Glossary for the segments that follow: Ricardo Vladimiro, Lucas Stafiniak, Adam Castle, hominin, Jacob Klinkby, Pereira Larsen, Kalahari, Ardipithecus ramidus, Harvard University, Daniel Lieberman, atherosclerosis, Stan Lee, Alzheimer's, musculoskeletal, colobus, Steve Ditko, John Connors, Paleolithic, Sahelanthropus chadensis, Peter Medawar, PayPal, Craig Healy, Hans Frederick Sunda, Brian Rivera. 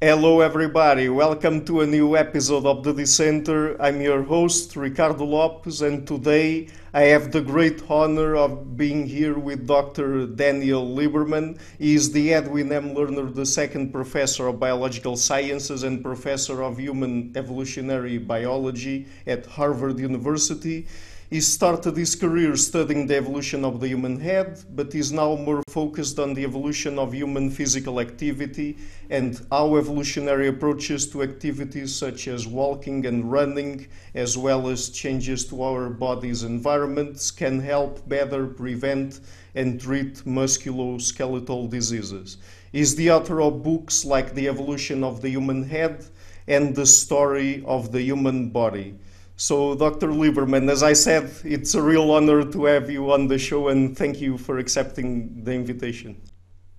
Hello everybody, welcome to a new episode of The Dissenter. I'm your host, Ricardo Lopes, and today I have the great honor of being here with Dr. Daniel Lieberman. He is the Edwin M. Lerner II Professor of Biological Sciences and Professor of Human Evolutionary Biology at Harvard University. He started his career studying the evolution of the human head, but is now more focused on the evolution of human physical activity and how evolutionary approaches to activities such as walking and running, as well as changes to our body's environments, can help better prevent and treat musculoskeletal diseases. He is the author of books like The Evolution of the Human Head and The Story of the Human Body. So, Dr. Lieberman, as I said, it's a real honor to have you on the show, and thank you for accepting the invitation.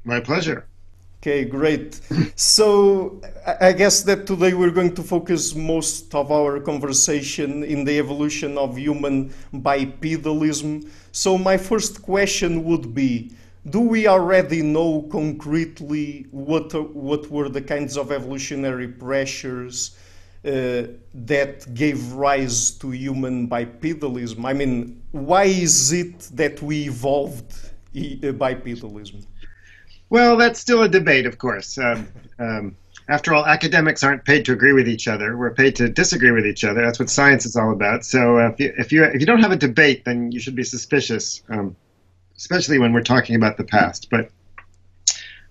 My pleasure. Okay, great. So, I guess that today we're going to focus most of our conversation in the evolution of human bipedalism. So, my first question would be, do we already know concretely what were the kinds of evolutionary pressures that gave rise to human bipedalism? I mean, why is it that we evolved bipedalism? Well, that's still a debate, of course. After all, academics aren't paid to agree with each other. We're paid to disagree with each other. That's what science is all about. So if you don't have a debate, then you should be suspicious, especially when we're talking about the past. But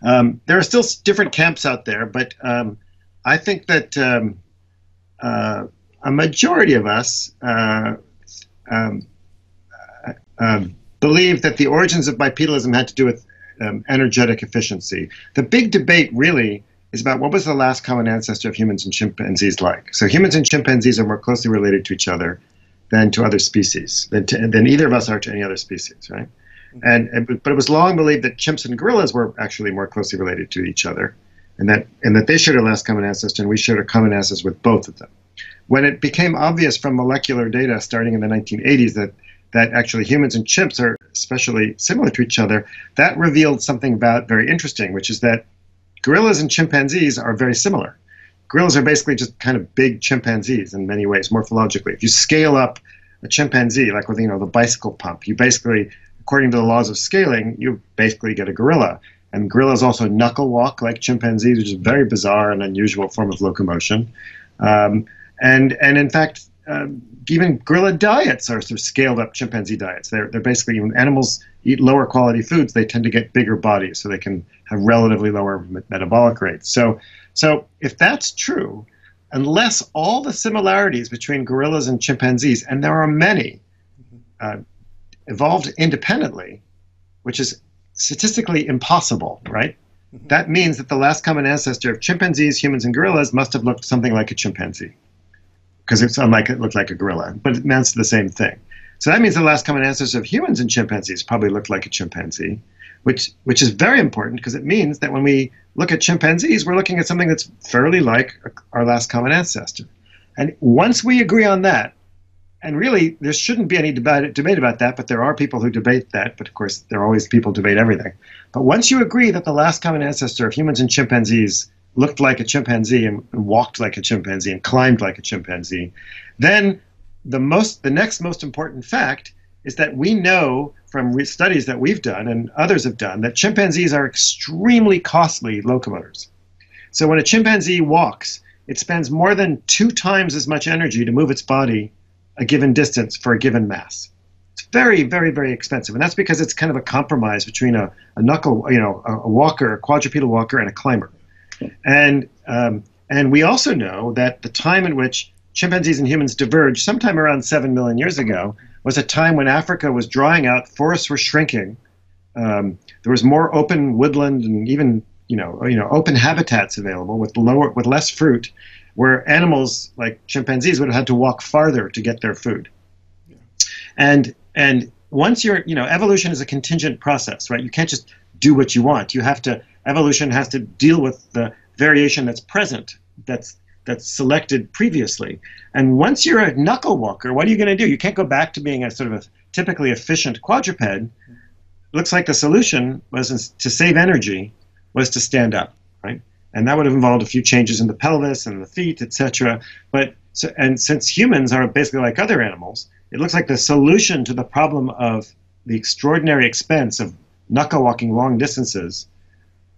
there are still different camps out there, but I think that a majority of us believe that the origins of bipedalism had to do with energetic efficiency. The big debate really is about what was the last common ancestor of humans and chimpanzees like. So humans and chimpanzees are more closely related to each other than to other species, than either of us are to any other species, right? But it was long believed that chimps and gorillas were actually more closely related to each other, and that they shared a last common ancestor, and we shared a common ancestor with both of them. When it became obvious from molecular data starting in the 1980s that actually humans and chimps are especially similar to each other, that revealed something very interesting, which is that gorillas and chimpanzees are very similar. Gorillas are basically just kind of big chimpanzees in many ways, morphologically. If you scale up a chimpanzee, like with the bicycle pump, you basically, according to the laws of scaling, you basically get a gorilla. And gorillas also knuckle walk like chimpanzees, which is a very bizarre and unusual form of locomotion. And in fact, even gorilla diets are sort of scaled up chimpanzee diets. They're basically, when animals eat lower quality foods, they tend to get bigger bodies, so they can have relatively lower metabolic rates. So if that's true, unless all the similarities between gorillas and chimpanzees, and there are many, evolved independently, which is statistically impossible, right? Mm-hmm. That means that the last common ancestor of chimpanzees, humans, and gorillas must have looked something like a chimpanzee, because it's unlike it looked like a gorilla, but it amounts to the same thing. So that means the last common ancestor of humans and chimpanzees probably looked like a chimpanzee, which is very important, because it means that when we look at chimpanzees, we're looking at something that's fairly like our last common ancestor. And once we agree on that, and really, there shouldn't be any debate about that, but there are people who debate that. But of course, there are always people who debate everything. But once you agree that the last common ancestor of humans and chimpanzees looked like a chimpanzee and walked like a chimpanzee and climbed like a chimpanzee, then the next most important fact is that we know from studies that we've done and others have done that chimpanzees are extremely costly locomotors. So when a chimpanzee walks, it spends more than 2 times as much energy to move its body a given distance for a given mass. It's very, very, very expensive, and that's because it's kind of a compromise between a quadrupedal walker, and a climber. And we also know that the time in which chimpanzees and humans diverged, sometime around 7 million years ago, was a time when Africa was drying out, forests were shrinking, there was more open woodland and even open habitats available with less fruit, where animals like chimpanzees would have had to walk farther to get their food. Yeah. And once you're, evolution is a contingent process, right? You can't just do what you want. Evolution has to deal with the variation that's present, that's selected previously. And once you're a knuckle walker, what are you going to do? You can't go back to being a sort of a typically efficient quadruped. It looks like the solution was to save energy was to stand up, right? And that would have involved a few changes in the pelvis and the feet, etc. But so, and since humans are basically like other animals, it looks like the solution to the problem of the extraordinary expense of knuckle walking long distances,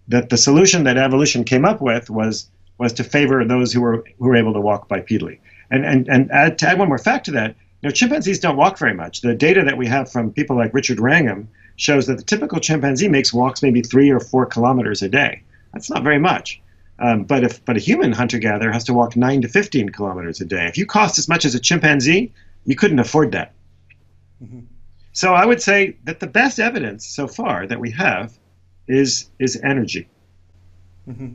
that the solution that evolution came up with was to favor those who were able to walk bipedally. And to add one more fact to that, you know, chimpanzees don't walk very much. The data that we have from people like Richard Wrangham shows that the typical chimpanzee makes walks maybe 3 or 4 kilometers a day. That's not very much. But a human hunter-gatherer has to walk 9 to 15 kilometers a day. If you cost as much as a chimpanzee, you couldn't afford that. Mm-hmm. So I would say that the best evidence so far that we have is energy. Mm-hmm.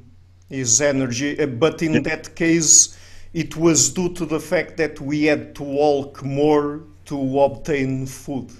Is energy. But in that case, it was due to the fact that we had to walk more to obtain food.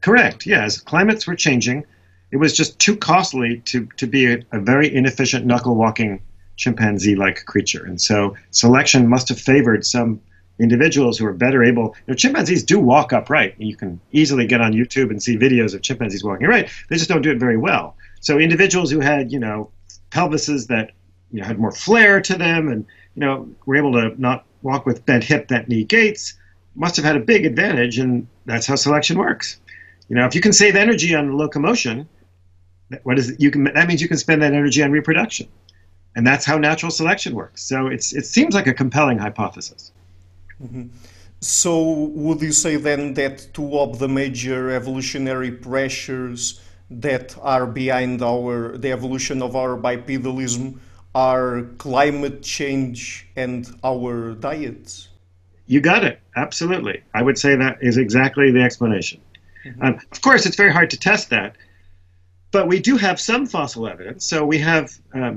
Correct, yes. Climates were changing. It was just too costly to be a very inefficient knuckle-walking chimpanzee-like creature. And so selection must have favored some individuals who are better able. You know, chimpanzees do walk upright. You can easily get on YouTube and see videos of chimpanzees walking upright. They just don't do it very well. So individuals who had, you know, pelvises that, you know, had more flair to them and, you know, were able to not walk with bent hip, bent knee gaits must have had a big advantage, and that's how selection works. You know, if you can save energy on locomotion, that means you can spend that energy on reproduction. And that's how natural selection works. So it seems like a compelling hypothesis. Mm-hmm. So would you say then that two of the major evolutionary pressures that are behind the evolution of our bipedalism are climate change and our diets? You got it. Absolutely. I would say that is exactly the explanation. Mm-hmm. Of course, it's very hard to test that. But we do have some fossil evidence. So we have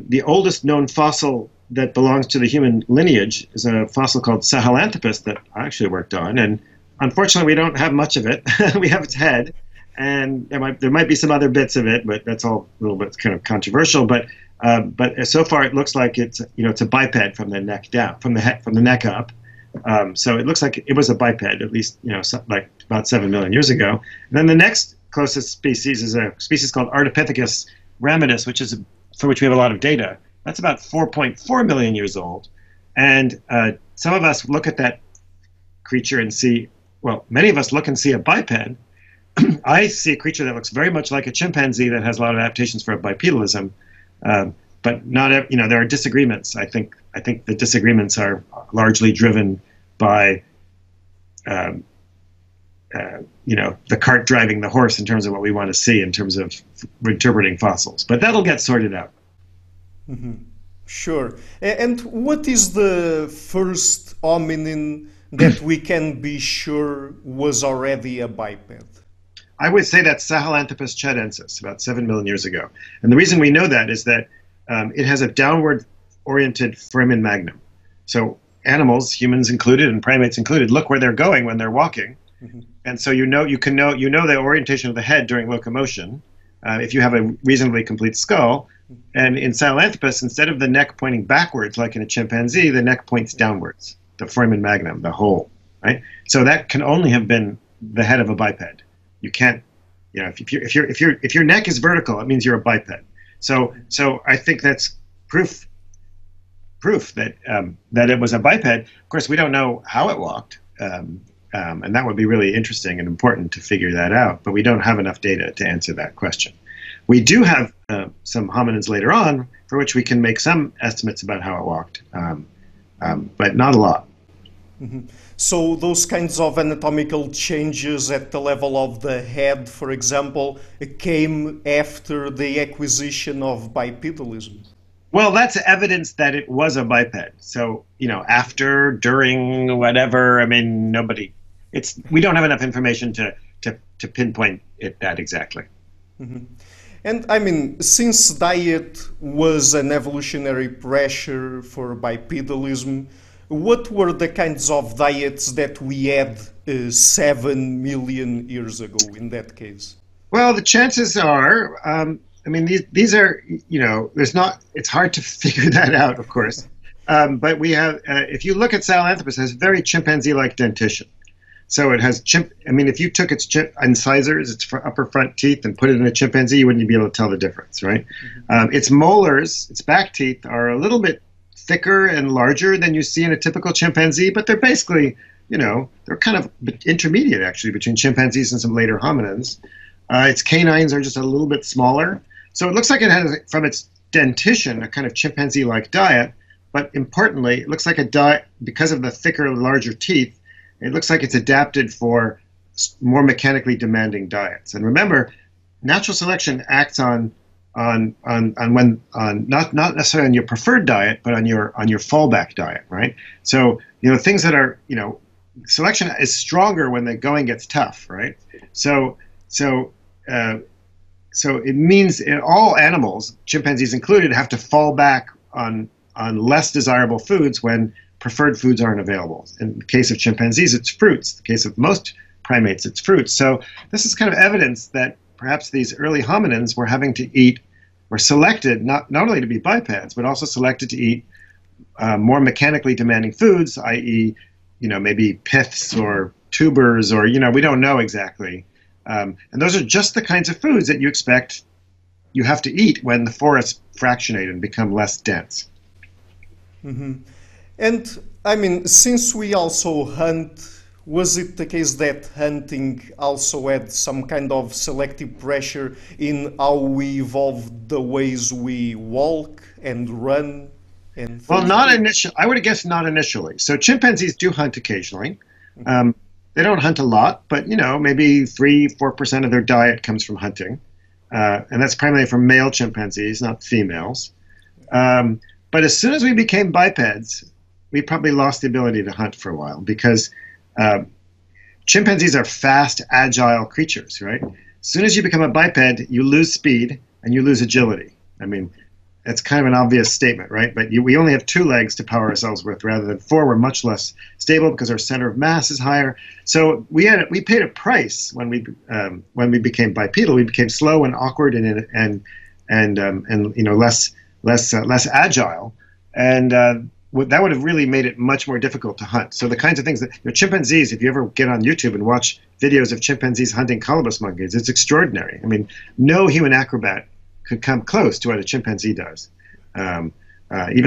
the oldest known fossil that belongs to the human lineage is a fossil called Sahelanthropus that I actually worked on. And unfortunately, we don't have much of it. We have its head. And there might be some other bits of it, but that's all a little bit kind of controversial. But so far it looks like it's a biped from the neck down, from the neck up. So it looks like it was a biped, at least, you know, like about 7 million years ago. And then the next closest species is a species called Ardipithecus ramidus, for which we have a lot of data. That's about 4.4 million years old. And some of us look at that creature and see, well, many of us look and see a biped. I see a creature that looks very much like a chimpanzee that has a lot of adaptations for bipedalism. But not, you know, there are disagreements. I think the disagreements are largely driven by, you know, the cart driving the horse in terms of what we want to see in terms of interpreting fossils. But that'll get sorted out. Mm-hmm. Sure. And what is the first hominin that we can be sure was already a biped? I would say that's Sahelanthropus chadensis, about 7 million years ago. And the reason we know that is that it has a downward-oriented foramen magnum. So animals, humans included and primates included, look where they're going when they're walking. Mm-hmm. And so you know the orientation of the head during locomotion if you have a reasonably complete skull. And in Sahelanthropus, instead of the neck pointing backwards like in a chimpanzee, the neck points downwards, the foramen magnum, the hole, right? So that can only have been the head of a biped. You can't, you know, if your neck is vertical, it means you're a biped. So I think that's proof that that it was a biped. Of course, we don't know how it walked, and that would be really interesting and important to figure that out. But we don't have enough data to answer that question. We do have some hominins later on for which we can make some estimates about how it walked, but not a lot. Mm-hmm. So those kinds of anatomical changes at the level of the head, for example, came after the acquisition of bipedalism. Well, that's evidence that it was a biped. So, you know, after, during, whatever, I mean, nobody, we don't have enough information to pinpoint it that exactly. Mm-hmm. And I mean, since diet was an evolutionary pressure for bipedalism, what were the kinds of diets that we had 7 million years ago in that case? Well, the chances are, I mean, these are, you know, there's not, it's hard to figure that out, of course. But we have, if you look at Sahelanthropus, it has very chimpanzee-like dentition. So it has chimp. I mean, if you took its incisors, its upper front teeth, and put it in a chimpanzee, you wouldn't be able to tell the difference, right? Mm-hmm. Its molars, its back teeth, are a little bit thicker and larger than you see in a typical chimpanzee, but they're basically, you know, they're kind of intermediate actually between chimpanzees and some later hominins. Its canines are just a little bit smaller. So it looks like it has, from its dentition, a kind of chimpanzee-like diet, but importantly, it looks like a diet, because of the thicker, larger teeth, it looks like it's adapted for more mechanically demanding diets. And remember, natural selection acts on not necessarily on your preferred diet, but on your fallback diet, right? So, you know, things that are, you know, selection is stronger when the going gets tough, right? So it means all animals, chimpanzees included, have to fall back on less desirable foods when preferred foods aren't available. In the case of chimpanzees, it's fruits. In the case of most primates, it's fruits. So this is kind of evidence that perhaps these early hominins were having to eat, were selected not only to be bipeds, but also selected to eat more mechanically demanding foods, i.e., you know, maybe piths or tubers or, you know, we don't know exactly. And those are just the kinds of foods that you expect you have to eat when the forests fractionate and become less dense. Mm-hmm. And, I mean, since we also hunt, was it the case that hunting also had some kind of selective pressure in how we evolved the ways we walk and run? And well, not initially. I would have guessed not initially. So chimpanzees do hunt occasionally. They don't hunt a lot, but, you know, maybe 3-4% of their diet comes from hunting. And that's primarily from male chimpanzees, not females. But as soon as we became bipeds, we probably lost the ability to hunt for a while because chimpanzees are fast, agile creatures, right? As soon as you become a biped, you lose speed and you lose agility. I mean, that's kind of an obvious statement, right? But we only have two legs to power ourselves with rather than four. We're much less stable because our center of mass is higher. So we paid a price when we became bipedal. We became slow and awkward and you know, less agile, and that would have really made it much more difficult to hunt. So the kinds of things that, you know, chimpanzees, if you ever get on YouTube and watch videos of chimpanzees hunting colobus monkeys, it's extraordinary. I mean, no human acrobat could come close to what a chimpanzee does, even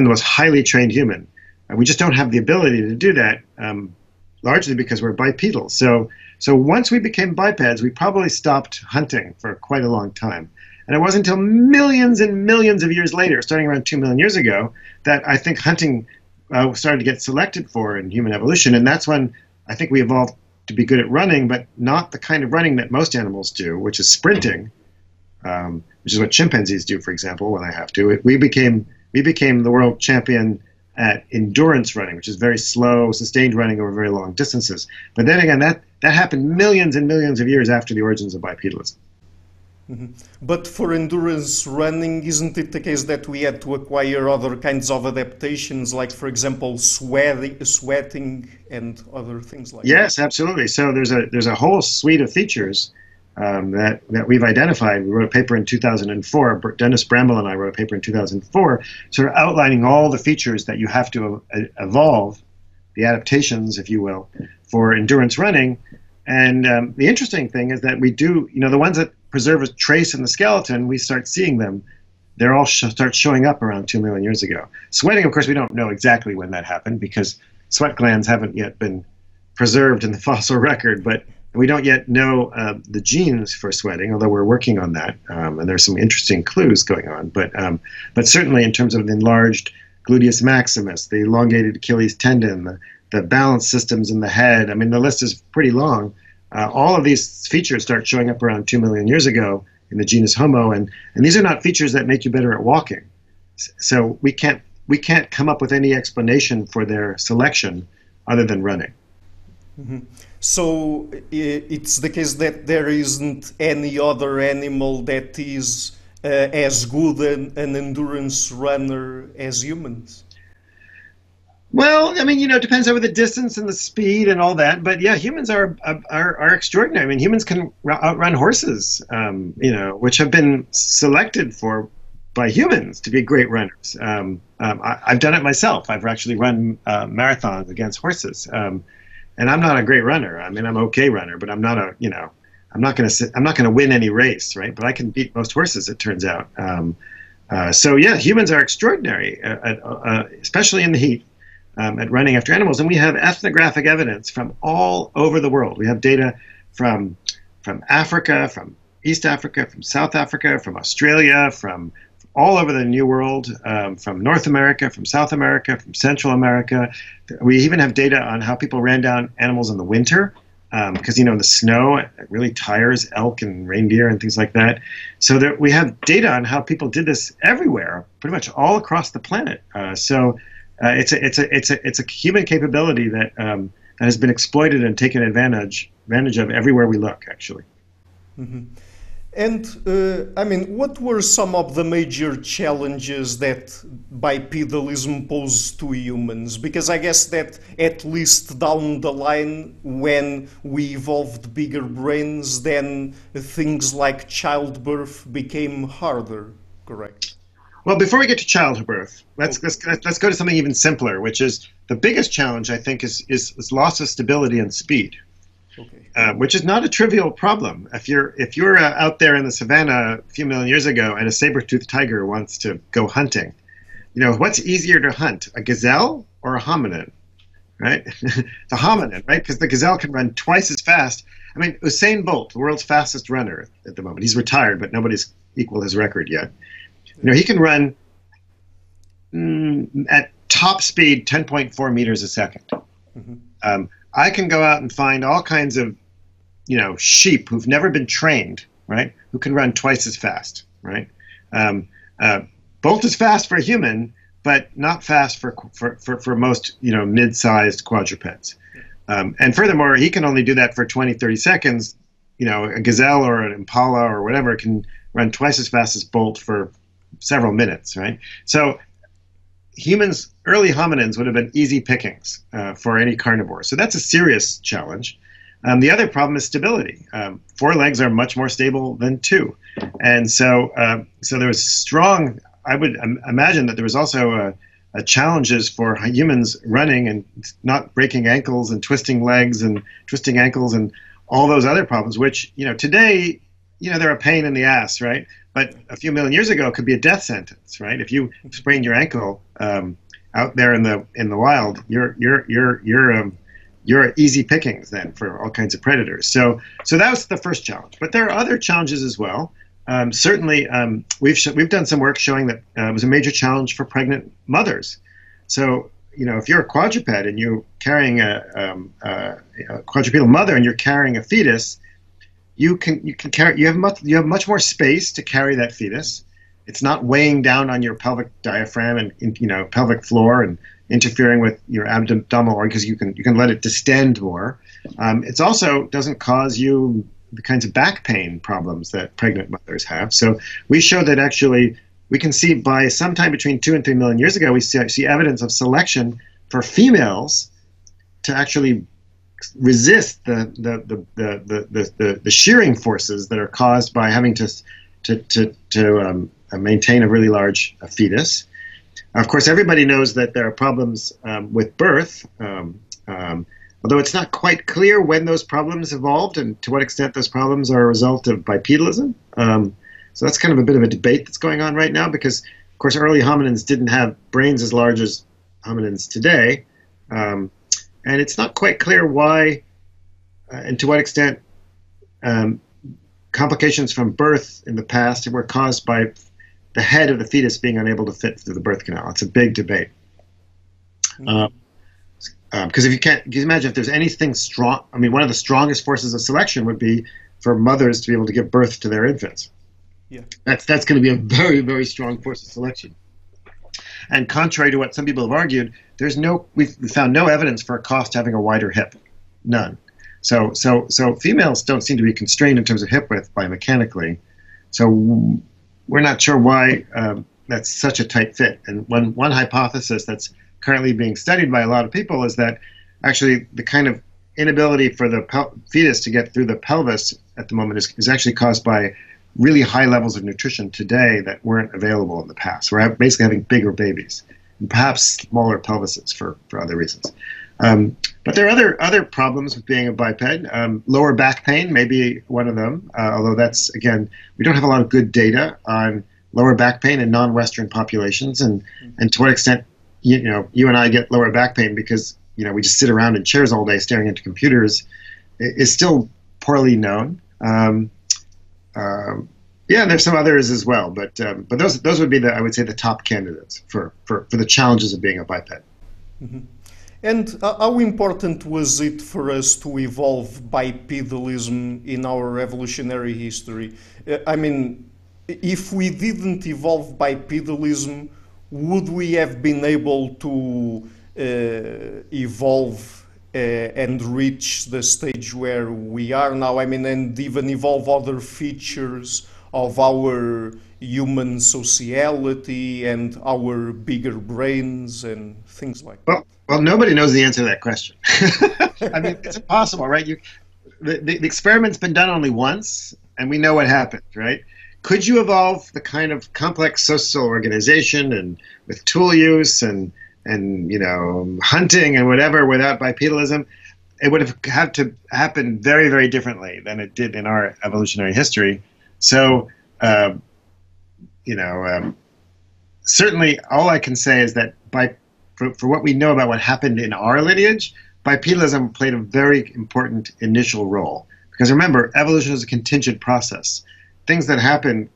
the most highly trained human. We just don't have the ability to do that, largely because we're bipedal. So once we became bipeds, we probably stopped hunting for quite a long time. And it wasn't until millions and millions of years later, starting around 2 million years ago, that I think hunting started to get selected for in human evolution. And that's when I think we evolved to be good at running, but not the kind of running that most animals do, which is sprinting, which is what chimpanzees do, for example, when they have to. We became the world champion at endurance running, which is very slow, sustained running over very long distances. But then again, that happened millions and millions of years after the origins of bipedalism. Mm-hmm. But for endurance running, isn't it the case that we had to acquire other kinds of adaptations, like, for example, sweating and other things like that? Yes, absolutely. So there's a whole suite of features that we've identified. We wrote a paper in 2004. Dennis Bramble and I wrote a paper in 2004, sort of outlining all the features that you have to evolve, the adaptations, if you will, for endurance running. And the interesting thing is that we do, you know, the ones that preserve a trace in the skeleton, we start seeing them. They're all start showing up around 2 million years ago. Sweating, of course, we don't know exactly when that happened because sweat glands haven't yet been preserved in the fossil record, but we don't yet know the genes for sweating, although we're working on that, and there's some interesting clues going on. But certainly in terms of the enlarged gluteus maximus, the elongated Achilles tendon, the balance systems in the head, I mean, the list is pretty long. All of these features start showing up around 2 million years ago in the genus Homo, and these are not features that make you better at walking. So we can't come up with any explanation for their selection other than running. Mm-hmm. So it's the case that there isn't any other animal that is as good an endurance runner as humans? Well, I mean, you know, it depends over the distance and the speed and all that. But yeah, humans are extraordinary. I mean, humans can outrun horses, you know, which have been selected for by humans to be great runners. I've done it myself. I've actually run marathons against horses, And I'm not a great runner. I mean, I'm an okay runner, but I'm not a, you know, I'm not going to win any race, right? But I can beat most horses, it turns out. So yeah, humans are extraordinary, especially in the heat, at running after animals. And we have ethnographic evidence from all over the world. We have data from Africa, from East Africa, from South Africa, from Australia, from all over the New World, from North America, from South America, from Central America. We even have data on how people ran down animals in the winter, because, you know, the snow, it really tires elk and reindeer and things like that. So that we have data on how people did this everywhere, pretty much all across the planet. It's a human capability that that has been exploited and taken advantage of everywhere we look, actually. Mm-hmm. And, I mean, what were some of the major challenges that bipedalism posed to humans? Because I guess that at least down the line, when we evolved bigger brains, then things like childbirth became harder, correct? Well, before we get to childbirth, let's go to something even simpler, which is the biggest challenge, I think, is loss of stability and speed. Okay. Which is not a trivial problem. If you're out there in the savannah a few million years ago and a saber-toothed tiger wants to go hunting, you know, what's easier to hunt, a gazelle or a hominin, right? The hominin, right? Because the gazelle can run twice as fast. I mean, Usain Bolt, the world's fastest runner at the moment, he's retired, but nobody's equaled his record yet. You know, he can run at top speed 10.4 meters a second. Mm-hmm. I can go out and find all kinds of, you know, sheep who've never been trained, right? Who can run twice as fast, right? Bolt is fast for a human, but not fast for most, you know, mid-sized quadrupeds. And furthermore, he can only do that for 20, 30 seconds. You know, a gazelle or an impala or whatever can run twice as fast as Bolt for several minutes, right? So humans, early hominins would have been easy pickings for any carnivore. So that's a serious challenge. The other problem is stability. Four legs are much more stable than two. And so there was strong, I would imagine that there was also a challenges for humans running and not breaking ankles and twisting legs and twisting ankles and all those other problems, which, you know, today, you know, they're a pain in the ass, right? But a few million years ago, it could be a death sentence, right? If you sprain your ankle out there in the wild, you're easy pickings then for all kinds of predators. So that was the first challenge. But there are other challenges as well. Certainly, we've done some work showing that it was a major challenge for pregnant mothers. So, you know, if you're a quadruped and you're carrying a quadrupedal mother and you're carrying a fetus, you have much more space to carry that fetus. It's not weighing down on your pelvic diaphragm and you know pelvic floor and interfering with your abdominal organ because you can let it distend more. It also doesn't cause you the kinds of back pain problems that pregnant mothers have. So we show that actually we can see by sometime between 2 and 3 million years ago we see evidence of selection for females to actually resist the shearing forces that are caused by having to maintain a really large fetus. Of course, everybody knows that there are problems with birth, although it's not quite clear when those problems evolved and to what extent those problems are a result of bipedalism. So that's kind of a bit of a debate that's going on right now because, of course, early hominins didn't have brains as large as hominins today. And it's not quite clear why and to what extent complications from birth in the past were caused by the head of the fetus being unable to fit through the birth canal. It's a big debate. Because if you imagine if there's anything strong, I mean, one of the strongest forces of selection would be for mothers to be able to give birth to their infants. Yeah, that's going to be a very, very strong force of selection. And contrary to what some people have argued, we've found no evidence for a cost having a wider hip, none. So females don't seem to be constrained in terms of hip width biomechanically. So we're not sure why that's such a tight fit. And one hypothesis that's currently being studied by a lot of people is that actually the kind of inability for the fetus to get through the pelvis at the moment is actually caused by really high levels of nutrition today that weren't available in the past. We're basically having bigger babies and perhaps smaller pelvises for other reasons. But there are other problems with being a biped. Lower back pain may be one of them, although that's, again, we don't have a lot of good data on lower back pain in non-Western populations, and to what extent, you and I get lower back pain because, we just sit around in chairs all day staring into computers is still poorly known. Yeah, and there's some others as well, but those would be the, I would say, the top candidates for the challenges of being a biped. Mm-hmm. And how important was it for us to evolve bipedalism in our evolutionary history? I mean, if we didn't evolve bipedalism, would we have been able to evolve and reach the stage where we are now? I mean, and even evolve other features of our human sociality and our bigger brains and things like that? Well, nobody knows the answer to that question. I mean, it's impossible, right? The experiment's been done only once, and we know what happened, right? Could you evolve the kind of complex social organization and with tool use and hunting and whatever without bipedalism? It would have had to happen very, very differently than it did in our evolutionary history. So, certainly all I can say is that for what we know about what happened in our lineage, bipedalism played a very important initial role. Because remember, evolution is a contingent process. Things that happen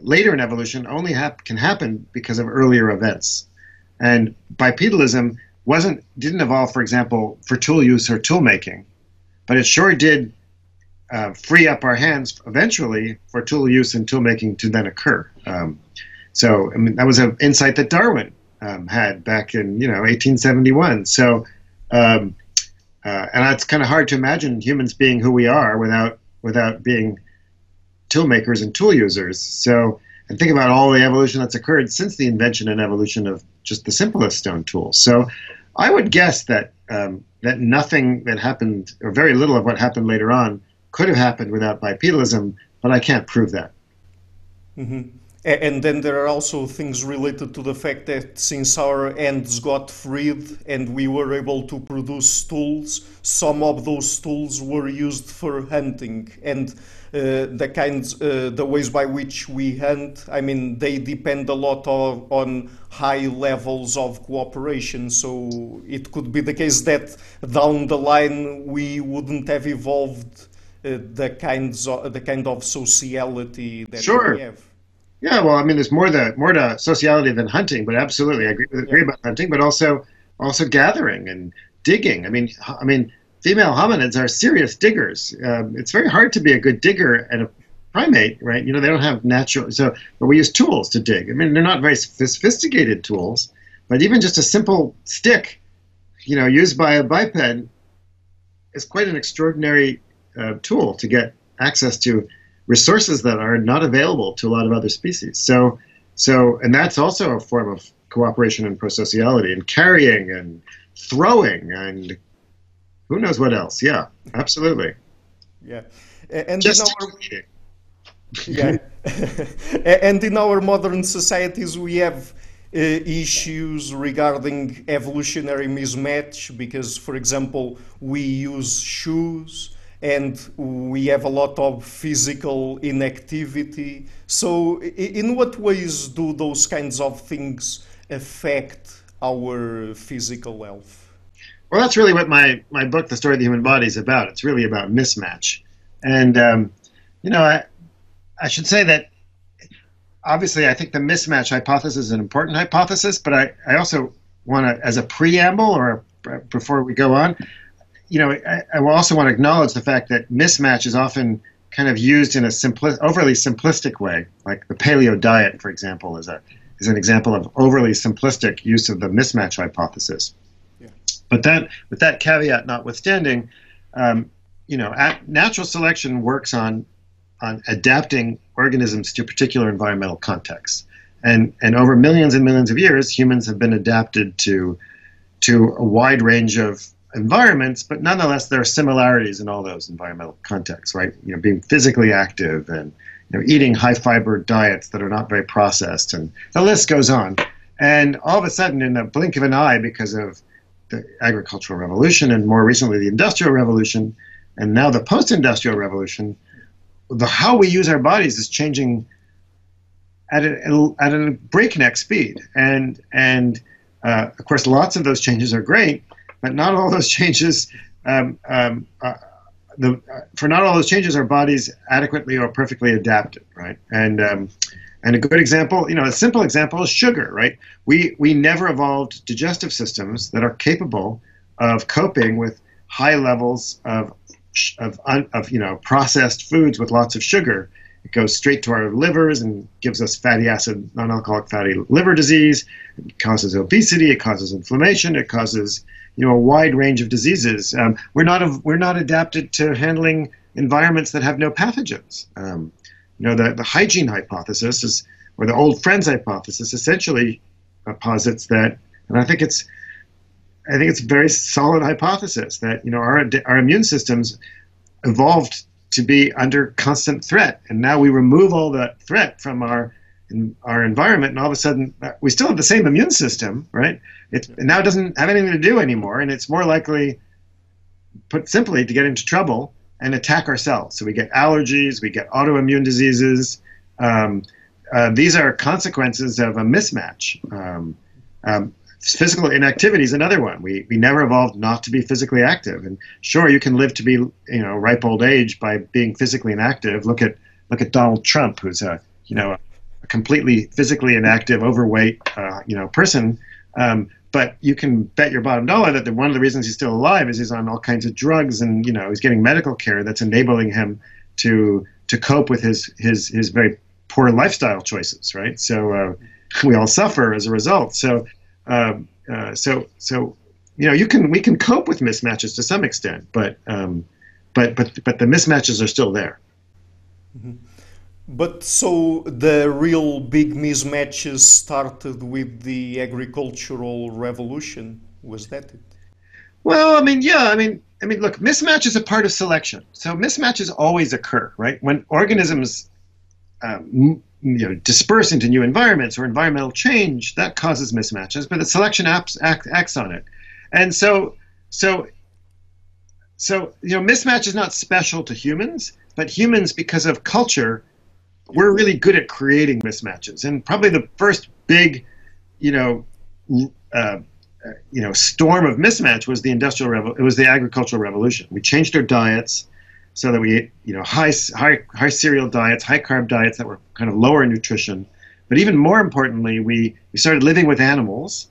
later in evolution only can happen because of earlier events. And bipedalism didn't evolve, for example, for tool use or tool making, but it sure did free up our hands eventually for tool use and tool making to then occur. So, I mean, that was an insight that Darwin had back in 1871. So, and it's kind of hard to imagine humans being who we are without being tool makers and tool users. So, and think about all the evolution that's occurred since the invention and evolution of just the simplest stone tools. So, I would guess that that nothing that happened, or very little of what happened later on, could have happened without bipedalism, but I can't prove that. Mm-hmm. And then there are also things related to the fact that since our hands got freed and we were able to produce tools, some of those tools were used for hunting, and the ways by which we hunt, I mean, they depend a lot on high levels of cooperation. So it could be the case that down the line we wouldn't have evolved the kind of sociality that we have. Yeah, well, I mean, there's more to sociality than hunting, but absolutely, I agree about hunting, but also gathering and digging. I mean, female hominids are serious diggers. It's very hard to be a good digger and a primate, right? They don't have natural. So, but we use tools to dig. I mean, they're not very sophisticated tools, but even just a simple stick, used by a biped, is quite an extraordinary tool to get access to resources that are not available to a lot of other species. So, and that's also a form of cooperation and prosociality, and carrying and throwing and who knows what else. Yeah, absolutely. Yeah. And just and in our modern societies, we have issues regarding evolutionary mismatch because, for example, we use shoes, and we have a lot of physical inactivity. So in what ways do those kinds of things affect our physical health? Well, that's really what my book, The Story of the Human Body, is about. It's really about mismatch. And, I should say that, obviously, I think the mismatch hypothesis is an important hypothesis, but I also want to, as a preamble or before we go on, I also want to acknowledge the fact that mismatch is often kind of used in a overly simplistic way. Like the paleo diet, for example, is an example of overly simplistic use of the mismatch hypothesis. Yeah. But with that caveat notwithstanding, natural selection works on adapting organisms to particular environmental contexts, and over millions and millions of years, humans have been adapted to a wide range of environments, but nonetheless, there are similarities in all those environmental contexts, right? Being physically active and eating high-fiber diets that are not very processed, and the list goes on. And all of a sudden, in a blink of an eye, because of the agricultural revolution and more recently the industrial revolution and now the post-industrial revolution, how we use our bodies is changing at a breakneck speed. And of course, lots of those changes are great, but not all those changes, for not all those changes are bodies adequately or perfectly adapted, right? And a good example, a simple example is sugar, right? We never evolved digestive systems that are capable of coping with high levels of processed foods with lots of sugar. It goes straight to our livers and gives us fatty acid, non-alcoholic fatty liver disease. It causes obesity. It causes inflammation. It causes a wide range of diseases. We're not adapted to handling environments that have no pathogens. The hygiene hypothesis is, or the old friends hypothesis, essentially posits that, and I think it's a very solid hypothesis that our immune systems evolved to be under constant threat, and now we remove all that threat from our environment, and all of a sudden we still have the same immune system, right? It now doesn't have anything to do anymore, and it's more likely, put simply, to get into trouble and attack ourselves. So we get allergies, we get autoimmune diseases. These are consequences of a mismatch. Physical inactivity is another one. We never evolved not to be physically active. And sure, you can live to be ripe old age by being physically inactive. Look at Donald Trump, who's a completely physically inactive, overweight person. But you can bet your bottom dollar that one of the reasons he's still alive is he's on all kinds of drugs and he's getting medical care that's enabling him to cope with his very poor lifestyle choices, right? So we all suffer as a result. So we can cope with mismatches to some extent, but the mismatches are still there. Mm-hmm. But so the real big mismatches started with the agricultural revolution. Was that it? Well, I mean, look, mismatch is a part of selection. So mismatches always occur, right? When organisms disperse into new environments or environmental change, that causes mismatches. But the selection acts on it, and so mismatch is not special to humans, but humans, because of culture, we're really good at creating mismatches. And probably the first big, storm of mismatch was the agricultural revolution. We changed our diets so that we ate, high cereal diets, high carb diets that were kind of lower in nutrition. But even more importantly, we started living with animals.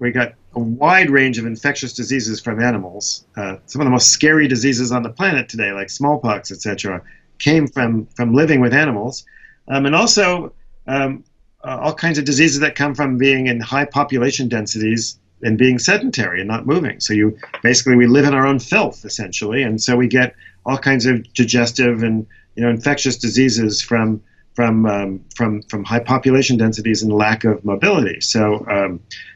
We got a wide range of infectious diseases from animals. Some of the most scary diseases on the planet today, like smallpox, etc., came from living with animals, and also all kinds of diseases that come from being in high population densities and being sedentary and not moving. So we live in our own filth, essentially, and so we get all kinds of digestive and infectious diseases from high population densities and lack of mobility. So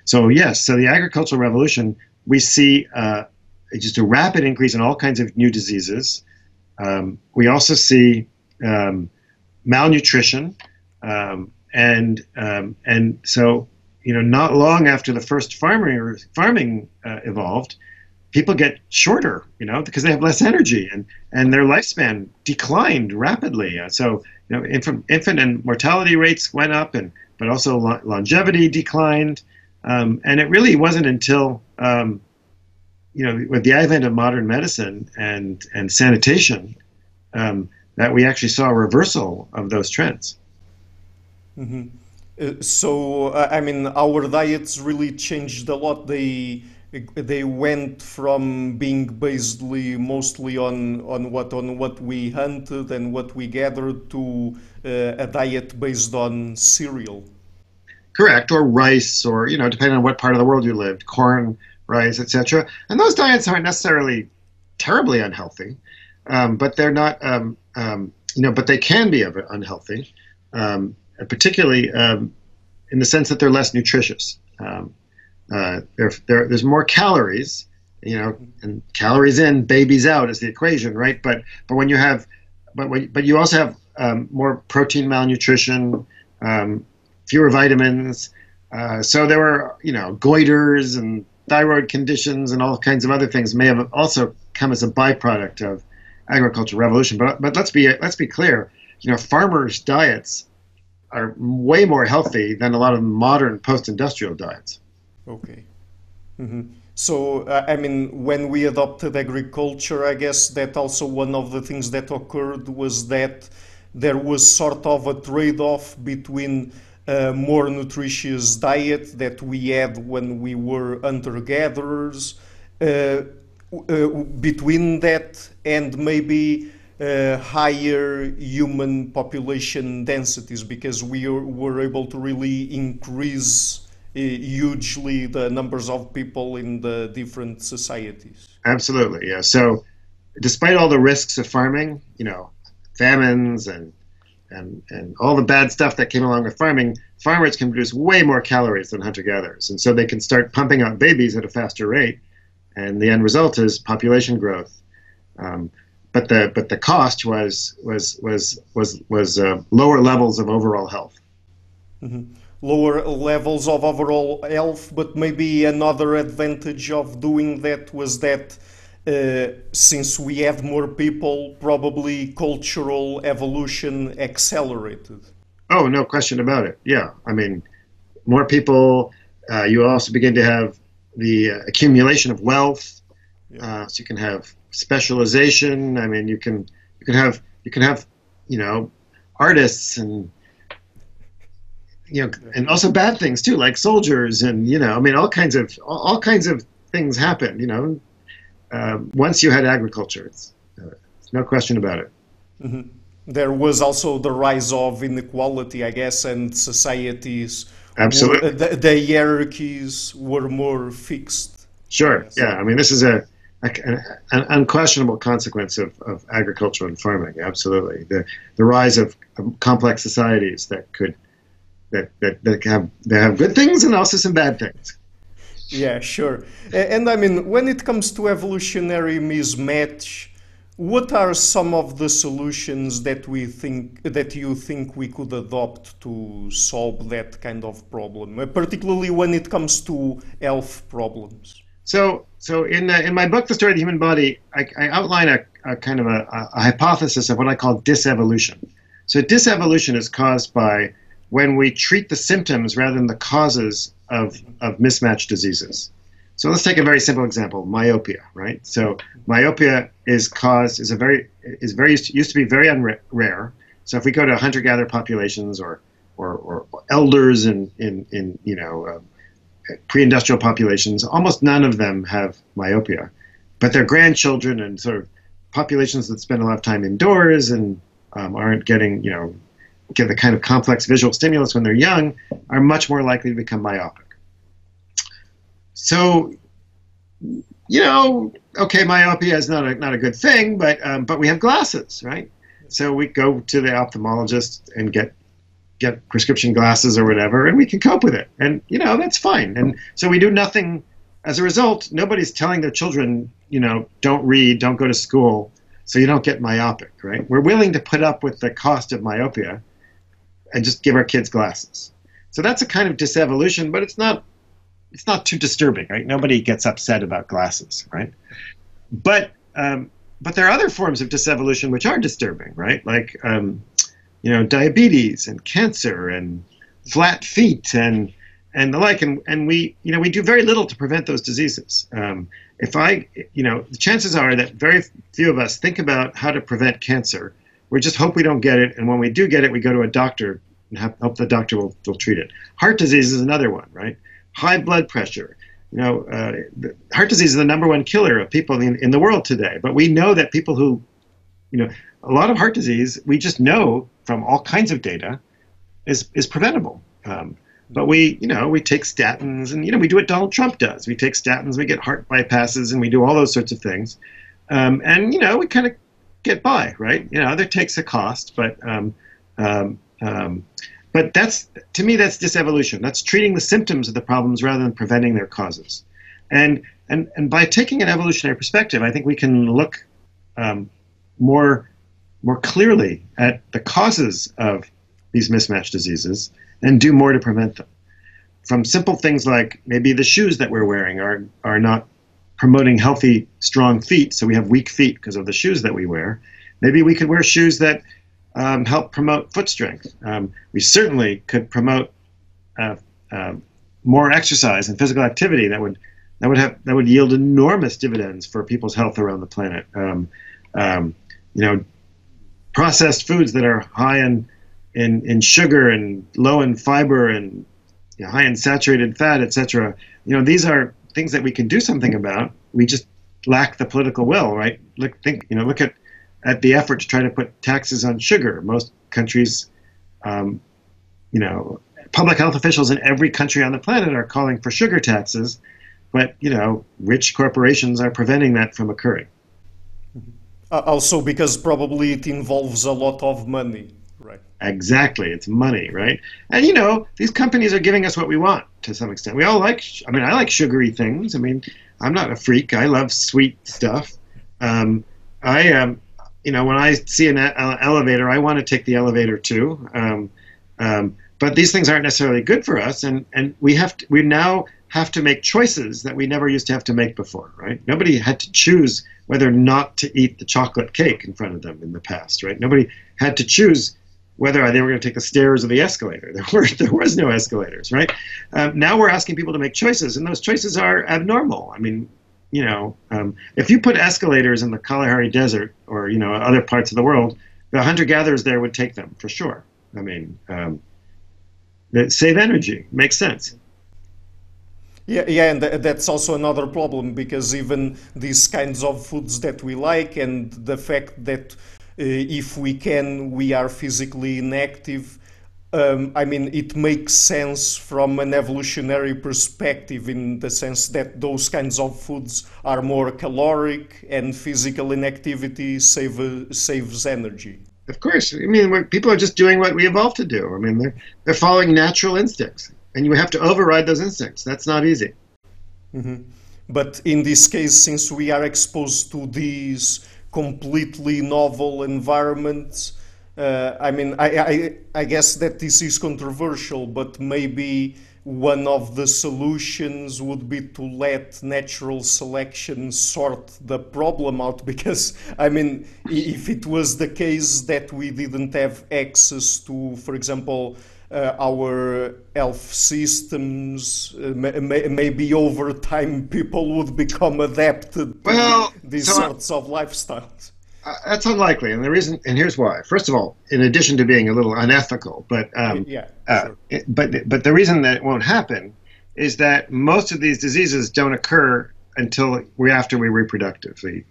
the agricultural revolution, we see just a rapid increase in all kinds of new diseases. We also see malnutrition, and so not long after the first farming evolved, people get shorter, because they have less energy, and their lifespan declined rapidly. So infant and mortality rates went up, but also longevity declined, and it really wasn't until with the advent of modern medicine and sanitation, that we actually saw a reversal of those trends. Mm-hmm. Our diets really changed a lot. They went from being basically mostly on what we hunted and what we gathered to a diet based on cereal. Correct, or rice, or depending on what part of the world you lived, corn, rice, etc. And those diets aren't necessarily terribly unhealthy, but they're not, but they can be unhealthy, particularly in the sense that they're less nutritious. There's more calories, and calories in, babies out is the equation, right? But you also have more protein malnutrition, fewer vitamins. So there were goiters and thyroid conditions and all kinds of other things may have also come as a byproduct of agricultural revolution. But let's be clear, you know, farmers' diets are way more healthy than a lot of modern post-industrial diets. Okay. Mm-hmm. So, I mean, when we adopted agriculture, I guess that also one of the things that occurred was that there was sort of a trade-off between a more nutritious diet that we had when we were hunter-gatherers, between that and maybe higher human population densities, because we were able to really increase hugely the numbers of people in the different societies. Absolutely, yeah. So despite all the risks of farming, you know, famines and all the bad stuff that came along with farming, farmers can produce way more calories than hunter-gatherers. And so they can start pumping out babies at a faster rate. And the end result is population growth. But the cost was lower levels of overall health. Mm-hmm. Lower levels of overall health, but maybe another advantage of doing that was that since we have more people, probably cultural evolution accelerated. Oh, no question about it. Yeah, I mean, more people. You also begin to have the accumulation of wealth, so you can have specialization. I mean, you can have you know, artists and, you know, and also bad things too, like soldiers and, you know, I mean, all kinds of things happen, you know, once you had agriculture. It's no question about it. Mm-hmm. There was also the rise of inequality, I guess, and societies. Absolutely. The hierarchies were more fixed. Sure. Yeah. I mean, this is an unquestionable consequence of agriculture and farming. Absolutely. The rise of complex societies that have good things and also some bad things. Yeah, sure. And I mean, when it comes to evolutionary mismatch, what are some of the solutions that you think we could adopt to solve that kind of problem, particularly when it comes to health problems? So in my book, The Story of the Human Body, I outline a kind of a hypothesis of what I call disevolution. So disevolution is caused by when we treat the symptoms rather than the causes of mismatched diseases. So let's take a very simple example, myopia, right? So myopia used to be very rare. So if we go to hunter-gatherer populations or elders in you know, pre-industrial populations, almost none of them have myopia, but their grandchildren and sort of populations that spend a lot of time indoors and aren't getting, you know, get the kind of complex visual stimulus when they're young, are much more likely to become myopic. So, you know, okay, myopia is not a good thing, but we have glasses, right? So we go to the ophthalmologist and get prescription glasses or whatever, and we can cope with it. And, you know, that's fine. And so we do nothing. As a result, nobody's telling their children, you know, don't read, don't go to school, so you don't get myopic, right? We're willing to put up with the cost of myopia and just give our kids glasses. So that's a kind of disevolution, but it's not too disturbing, right? Nobody gets upset about glasses, right? But there are other forms of disevolution which are disturbing, right? Like, you know, diabetes and cancer and flat feet and the like. And we, you know, we do very little to prevent those diseases. You know, the chances are that very few of us think about how to prevent cancer. We just hope we don't get it, and when we do get it, we go to a doctor and hope the doctor will treat it. Heart disease is another one, right? High blood pressure. You know, heart disease is the number one killer of people in the world today. But we know that people who, you know, a lot of heart disease, we just know from all kinds of data, is preventable. But we, you know, we take statins, and, you know, we do what Donald Trump does. We take statins, we get heart bypasses, and we do all those sorts of things. And, you know, we kind of get by, right? You know, there takes a cost, but that's, to me, that's disevolution. That's treating the symptoms of the problems rather than preventing their causes. And by taking an evolutionary perspective, I think we can look more clearly at the causes of these mismatched diseases and do more to prevent them. from simple things like maybe the shoes that we're wearing are not promoting healthy, strong feet, so we have weak feet because of the shoes that we wear. Maybe we could wear shoes that help promote foot strength. We certainly could promote more exercise and physical activity that would yield enormous dividends for people's health around the planet. You know, processed foods that are high in sugar and low in fiber and high in saturated fat, etc. You know, these are things that we can do something about. We just lack the political will, right? Look at the effort to try to put taxes on sugar. Most countries, public health officials in every country on the planet are calling for sugar taxes, but rich corporations are preventing that from occurring. Also because probably it involves a lot of money, right? Exactly, it's money, right? And these companies are giving us what we want to some extent. We all like, I like sugary things. I'm not a freak. I love sweet stuff. When I see an elevator, I want to take the elevator too. But these things aren't necessarily good for us, and we now have to make choices that we never used to have to make before, right? Nobody had to choose whether not to eat the chocolate cake in front of them in the past, right? Nobody had to choose whether they were going to take the stairs or the escalator. There was no escalators, right? Now we're asking people to make choices, and those choices are abnormal. If you put escalators in the Kalahari Desert or, other parts of the world, the hunter-gatherers there would take them for sure. Save energy. Makes sense. Yeah, and that's also another problem, because even these kinds of foods that we like, and the fact that if we are physically inactive, it makes sense from an evolutionary perspective, in the sense that those kinds of foods are more caloric and physical inactivity saves energy. Of course. People are just doing what we evolved to do. They're following natural instincts, and you have to override those instincts. That's not easy. Mm-hmm. But in this case, since we are exposed to these completely novel environments, I guess that this is controversial, but maybe one of the solutions would be to let natural selection sort the problem out, because if it was the case that we didn't have access to, for example, our health systems, maybe over time people would become adapted to these sorts of lifestyles. That's unlikely, and here's why. First of all, in addition to being a little unethical, but the reason that it won't happen is that most of these diseases don't occur until after we're reproductively,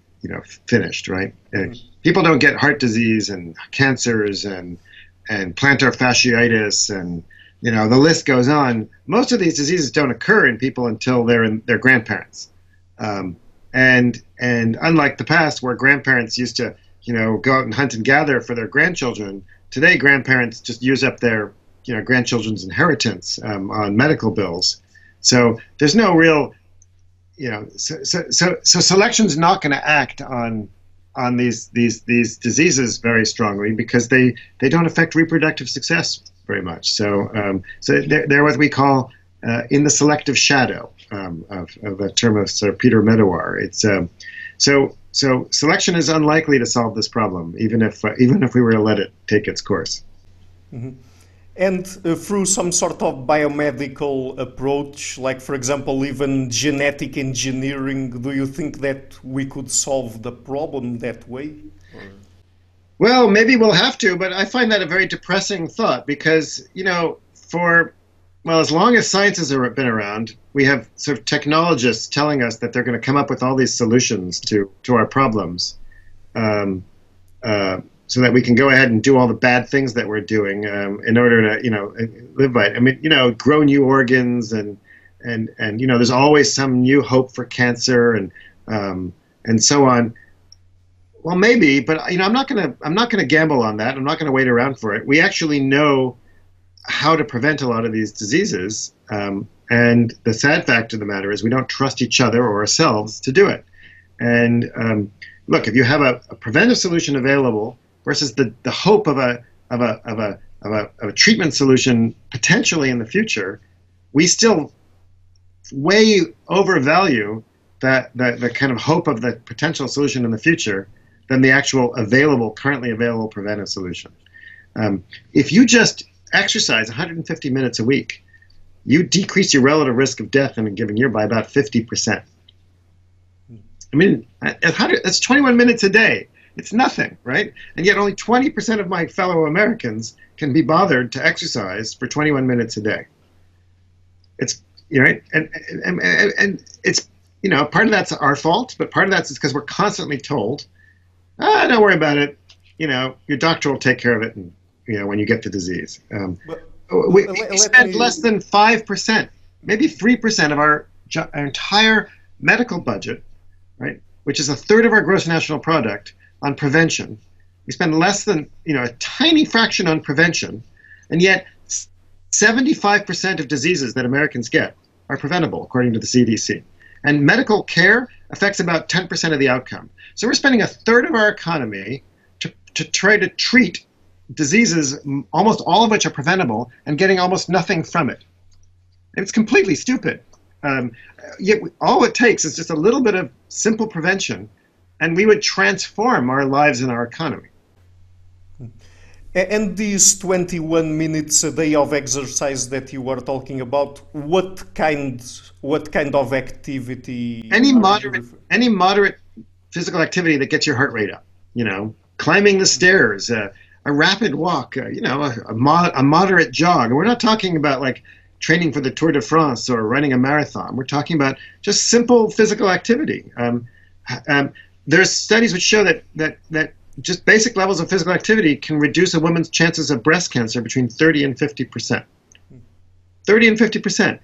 finished, right? Mm-hmm. People don't get heart disease and cancers and plantar fasciitis and the list goes on. Most of these diseases don't occur in people until they're in their grandparents, and unlike the past where grandparents used to go out and hunt and gather for their grandchildren, today grandparents just use up their grandchildren's inheritance on medical bills. So there's no real so selection's not going to act on these diseases very strongly, because they don't affect reproductive success very much. So they're what we call in the selective shadow of a term of Sir Peter Medawar. It's so selection is unlikely to solve this problem, even if we were to let it take its course. Mm-hmm. And through some sort of biomedical approach, like, for example, even genetic engineering, do you think that we could solve the problem that way? Or? Well, maybe we'll have to, but I find that a very depressing thought, because, as long as science has been around, we have sort of technologists telling us that they're going to come up with all these solutions to our problems. So that we can go ahead and do all the bad things that we're doing in order to, live by it. Grow new organs and there's always some new hope for cancer and so on. Well, maybe, but I'm not gonna gamble on that. I'm not gonna wait around for it. We actually know how to prevent a lot of these diseases, and the sad fact of the matter is we don't trust each other or ourselves to do it. And look, if you have a preventive solution available versus the hope of a treatment solution potentially in the future, we still way overvalue that kind of hope of the potential solution in the future than the actual currently available preventive solution. If you just exercise 150 minutes a week, you decrease your relative risk of death in a given year by about 50%. I mean, that's 21 minutes a day. It's nothing, right? And yet only 20% of my fellow Americans can be bothered to exercise for 21 minutes a day. It's, you know, and it's, you know, part of that's our fault, but part of that's because we're constantly told, ah, don't worry about it. You know, your doctor will take care of it, and you know when you get the disease. We spend less than 5%, maybe 3% of our entire medical budget, right, which is a third of our gross national product, on prevention. We spend less than, you know, a tiny fraction on prevention, and yet 75% of diseases that Americans get are preventable, according to the CDC. And medical care affects about 10% of the outcome. So we're spending a third of our economy to try to treat diseases, almost all of which are preventable, and getting almost nothing from it. It's completely stupid. Yet all it takes is just a little bit of simple prevention, and we would transform our lives and our economy. And these 21 minutes a day of exercise that you were talking about, what kind of activity? Any moderate physical activity that gets your heart rate up. You know, climbing the stairs, a rapid walk, you know, a moderate jog. We're not talking about like training for the Tour de France or running a marathon. We're talking about just simple physical activity. There's studies which show that just basic levels of physical activity can reduce a woman's chances of breast cancer between 30 and 50%. 30 and 50%.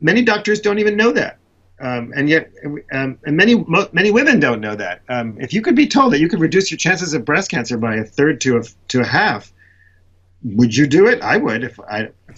Many doctors don't even know that, and yet, and many women don't know that. If you could be told that you could reduce your chances of breast cancer by a third to a half, would you do it? I would if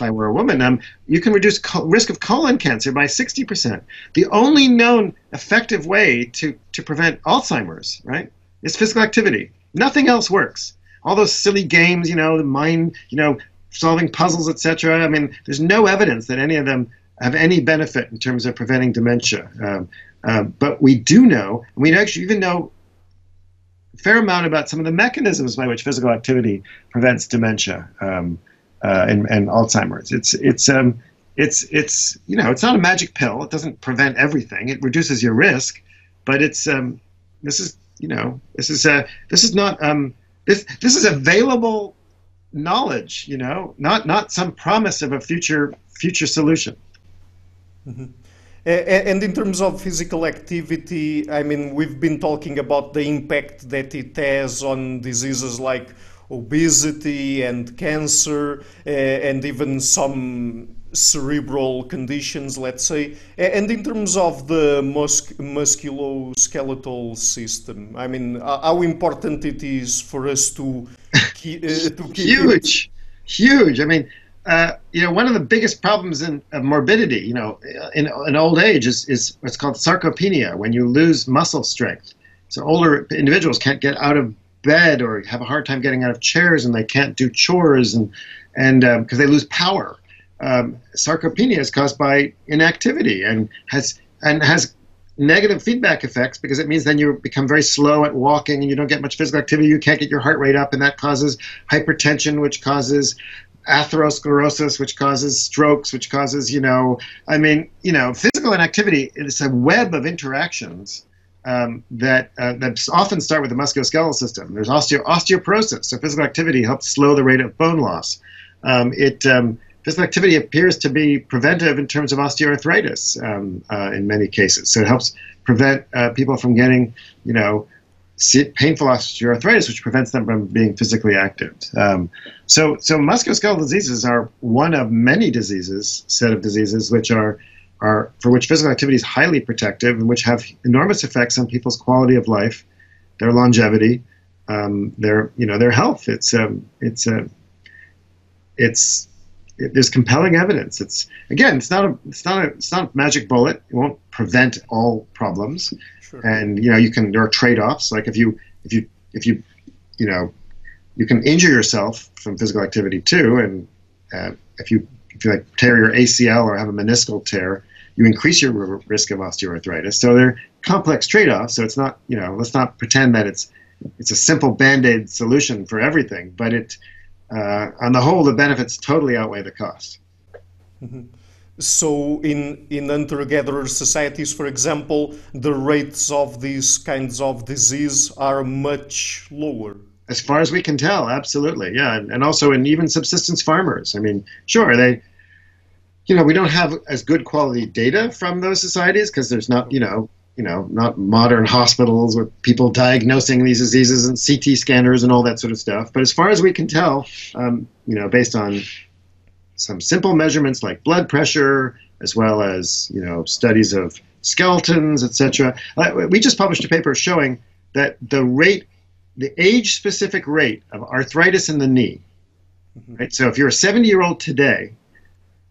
I were a woman. You can reduce risk of colon cancer by 60%. The only known effective way to prevent Alzheimer's, right, is physical activity. Nothing else works. All those silly games, you know, the mind, you know, solving puzzles, etc. I mean, there's no evidence that any of them have any benefit in terms of preventing dementia. But we do know, and we actually even know fair amount about some of the mechanisms by which physical activity prevents dementia and Alzheimer's. It's you know, it's not a magic pill. It doesn't prevent everything. It reduces your risk, but it's this is available knowledge. You know, not some promise of a future solution. Mm-hmm. And in terms of physical activity, I mean, we've been talking about the impact that it has on diseases like obesity and cancer, and even some cerebral conditions, let's say. And in terms of the musculoskeletal system, I mean, how important it is for us to keep huge, it. Huge. I mean, you know, one of the biggest problems of morbidity, you know, in old age is what's called sarcopenia, when you lose muscle strength. So older individuals can't get out of bed or have a hard time getting out of chairs, and they can't do chores and because they lose power. Sarcopenia is caused by inactivity and has negative feedback effects, because it means then you become very slow at walking and you don't get much physical activity. You can't get your heart rate up, and that causes hypertension, which causes atherosclerosis, which causes strokes, which causes, you know, I mean, you know, physical inactivity is a web of interactions that often start with the musculoskeletal system. There's osteoporosis, so physical activity helps slow the rate of bone loss. Physical activity appears to be preventive in terms of osteoarthritis in many cases. So it helps prevent people from getting, you know, painful osteoarthritis, which prevents them from being physically active. So musculoskeletal diseases are one of many set of diseases which are for which physical activity is highly protective and which have enormous effects on people's quality of life, their longevity, their health. There's compelling evidence. It's not a magic bullet. It won't prevent all problems. Sure. And you know, there are trade-offs. Like if you can injure yourself from physical activity too, and if you if you tear your ACL or have a meniscal tear, you increase your risk of osteoarthritis. So they're complex trade-offs. So it's not, you know, let's not pretend that it's a simple Band-Aid solution for everything. But it, on the whole, the benefits totally outweigh the cost. Mm-hmm. So in hunter-gatherer societies, for example, the rates of these kinds of disease are much lower. As far as we can tell, absolutely, yeah. And also in even subsistence farmers. I mean, sure, they, you know, we don't have as good quality data from those societies because there's not, not modern hospitals with people diagnosing these diseases and CT scanners and all that sort of stuff. But as far as we can tell, based on some simple measurements like blood pressure, as well as, studies of skeletons, etc. We just published a paper showing that the rate, the age-specific rate of arthritis in the knee, right? So if you're a 70-year-old today,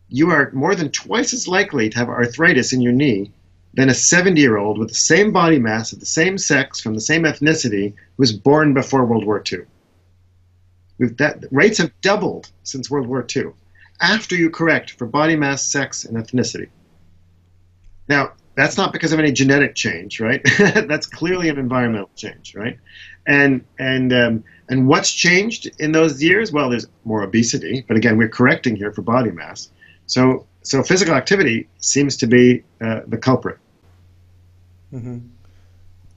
you are more than twice as likely to have arthritis in your knee than a 70-year-old with the same body mass of the same sex from the same ethnicity who was born before World War II. Rates have doubled since World War II, after you correct for body mass, sex, and ethnicity. Now, that's not because of any genetic change, right? That's clearly an environmental change, right? And what's changed in those years? Well, there's more obesity, but again, we're correcting here for body mass. So physical activity seems to be the culprit. Mm-hmm.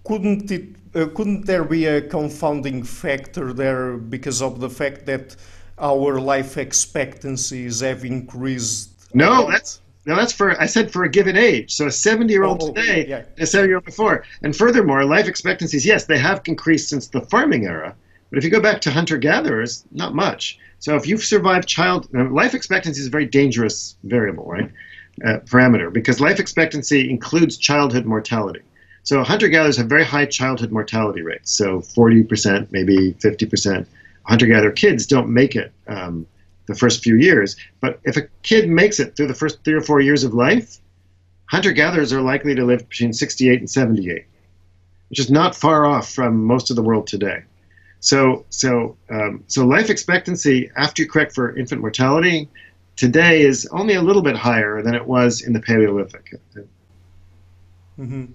Couldn't there be a confounding factor there because of the fact that our life expectancies have increased? No, that's for, I said for a given age. So a 70-year-old today, yeah. A 70-year-old before. And furthermore, life expectancies, yes, they have increased since the farming era. But if you go back to hunter-gatherers, not much. So if you've survived life expectancy is a very dangerous variable, right? Parameter, because life expectancy includes childhood mortality. So hunter-gatherers have very high childhood mortality rates. So 40%, maybe 50%. Hunter-gatherer kids don't make it the first few years. But if a kid makes it through the first 3 or 4 years of life, hunter-gatherers are likely to live between 68 and 78, which is not far off from most of the world today. So life expectancy, after you correct for infant mortality, today is only a little bit higher than it was in the Paleolithic. Mm-hmm.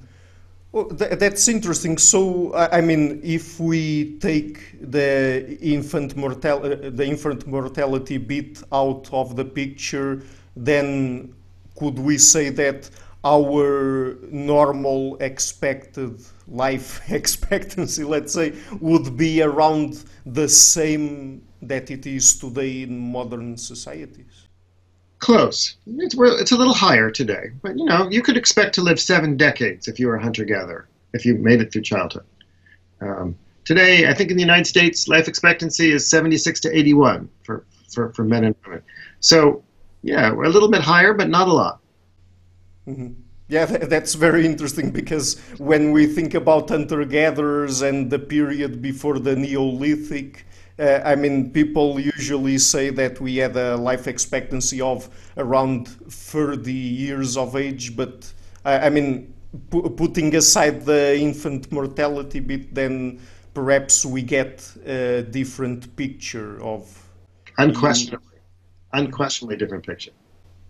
Well, that's interesting. So, I mean, if we take the infant mortality bit out of the picture, then could we say that our normal expected life expectancy, let's say, would be around the same that it is today in modern societies? Close. It's a little higher today, but you could expect to live 7 decades if you were a hunter-gatherer, if you made it through childhood. Today, I think in the United States, life expectancy is 76 to 81 for men and women. So, yeah, we're a little bit higher, but not a lot. Mm-hmm. Yeah, that's very interesting, because when we think about hunter-gatherers and the period before the Neolithic, people usually say that we had a life expectancy of around 30 years of age, but putting aside the infant mortality bit, then perhaps we get a different picture of... Unquestionably different picture.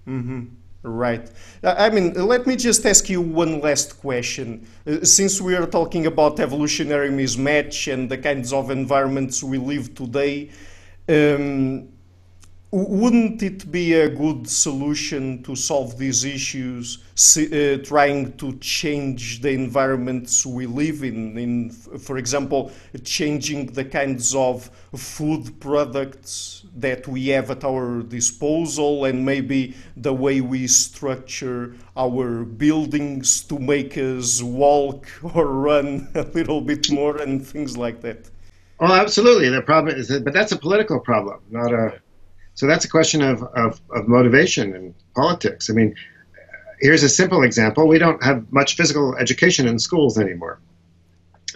Mm-hmm. Right. Let me just ask you one last question. Since we are talking about evolutionary mismatch and the kinds of environments we live today, wouldn't it be a good solution to solve these issues, trying to change the environments we live in, for example, changing the kinds of food products that we have at our disposal and maybe the way we structure our buildings to make us walk or run a little bit more and things like that? Oh, absolutely. The problem is that, but that's a political problem, not a... So that's a question of motivation and politics. I mean, here's a simple example. We don't have much physical education in schools anymore.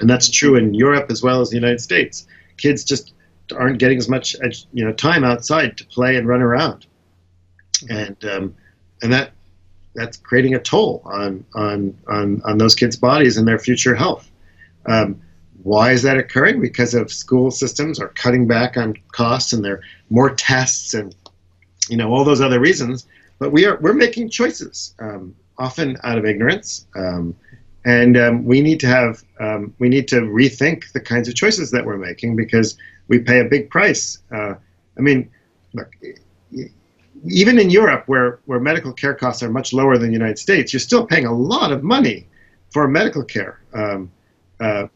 And that's true in Europe as well as the United States. Kids just aren't getting as much time outside to play and run around. And that's creating a toll on those kids' bodies and their future health. Why is that occurring? Because of school systems are cutting back on costs, and there are more tests and you know, all those other reasons. But we're making choices, often out of ignorance, and we need to rethink the kinds of choices that we're making, because we pay a big price. I mean, look, even in Europe, where medical care costs are much lower than the United States, you're still paying a lot of money for medical care, and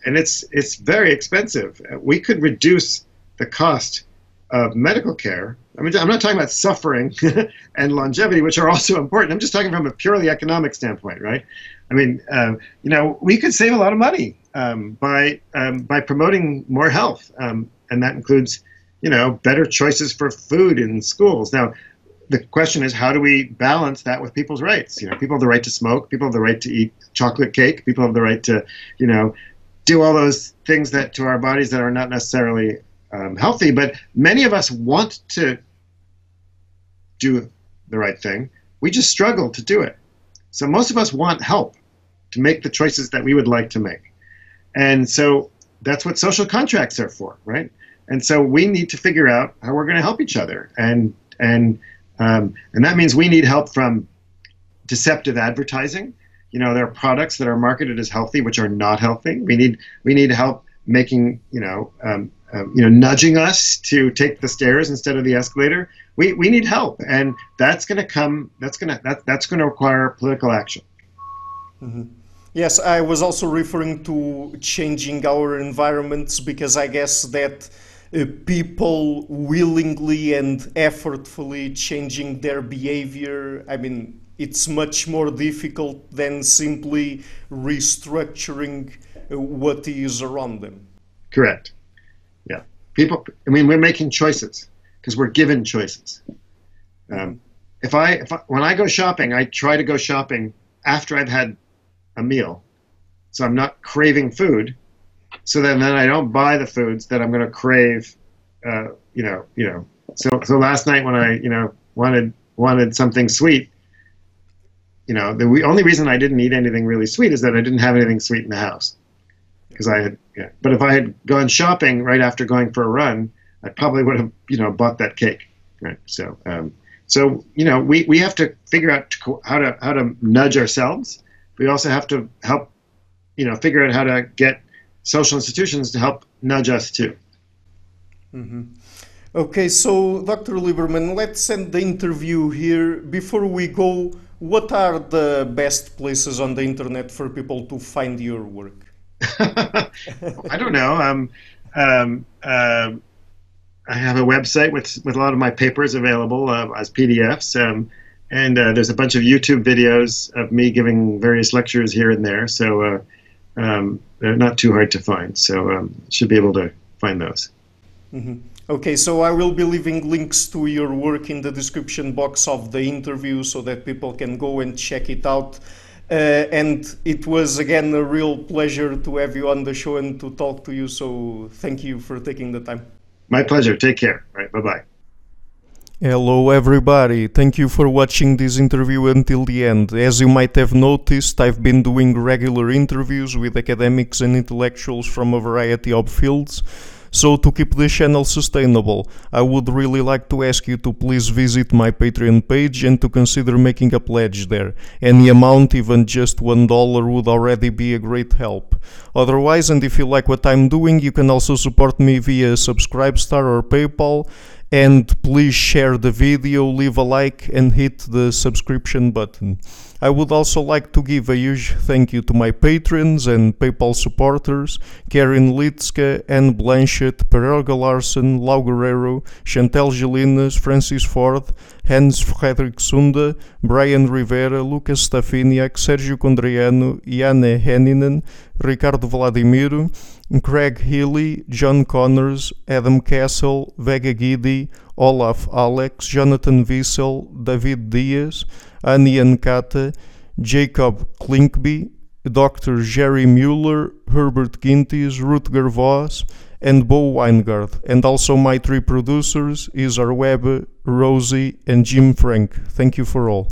it's very expensive. We could reduce the cost of medical care. I mean, I'm not talking about suffering and longevity, which are also important. I'm just talking from a purely economic standpoint, right? I mean, you know, we could save a lot of money by promoting more health, and that includes, you know, better choices for food in schools. Now, the question is, how do we balance that with people's rights? You know, people have the right to smoke, people have the right to eat chocolate cake, people have the right to, you know, do all those things that to our bodies that are not necessarily healthy. But many of us want to do the right thing. We just struggle to do it. So most of us want help to make the choices that we would like to make. And so that's what social contracts are for, right? And so we need to figure out how we're going to help each other. And that means we need help from deceptive advertising. You know, there are products that are marketed as healthy, which are not healthy. We need help making, you know, nudging us to take the stairs instead of the escalator. We need help, and that's going to require political action. Mm-hmm. Yes, I was also referring to changing our environments, because I guess that people willingly and effortfully changing their behavior, I mean, it's much more difficult than simply restructuring what is around them. Correct. Yeah. People, I mean, we're making choices because we're given choices. When I go shopping, I try to go shopping after I've had a meal, so I'm not craving food, so then I don't buy the foods that I'm going to crave, you know. So last night when I, you know, wanted something sweet, you know, the only reason I didn't eat anything really sweet is that I didn't have anything sweet in the house, because I had, yeah. But if I had gone shopping right after going for a run, I probably would have, you know, bought that cake, right? So, you know, we have to figure out how to nudge ourselves. We also have to help, you know, figure out how to get social institutions to help nudge us too. Mm-hmm. Okay, so Dr. Lieberman, let's end the interview here. Before we go, what are the best places on the internet for people to find your work? I don't know. I have a website with a lot of my papers available as PDFs. And there's a bunch of YouTube videos of me giving various lectures here and there, so they're not too hard to find. So you should be able to find those. Mm-hmm. Okay, so I will be leaving links to your work in the description box of the interview so that people can go and check it out. And it was, again, a real pleasure to have you on the show and to talk to you, so thank you for taking the time. My pleasure. Take care. All right, bye-bye. Hello everybody, thank you for watching this interview until the end. As you might have noticed, I've been doing regular interviews with academics and intellectuals from a variety of fields, so to keep the channel sustainable, I would really like to ask you to please visit my Patreon page and to consider making a pledge there. Any amount, even just $1, would already be a great help. Otherwise, and if you like what I'm doing, you can also support me via Subscribestar or PayPal. And please share the video, leave a like and hit the subscription button. I would also like to give a huge thank you to my patrons and PayPal supporters, Karin Litska, Anne Blanchett, Pereira Larsen, Lau Guerrero, Chantel Gelinas, Francis Ford, Hans Frederick Sunda, Brian Rivera, Lucas Stafiniak, Sergio Condriano, Anne Heninen, Ricardo Vladimiro, Craig Healy, John Connors, Adam Castle, Vega Gidi, Olaf Alex, Jonathan Wissel, David Dias, Annie Ankata, Jacob Klinkby, Dr. Jerry Mueller, Herbert Gintis, Rutger Voss, and Bo Weingart, and also my three producers, Isar Webb, Rosie, and Jim Frank. Thank you for all.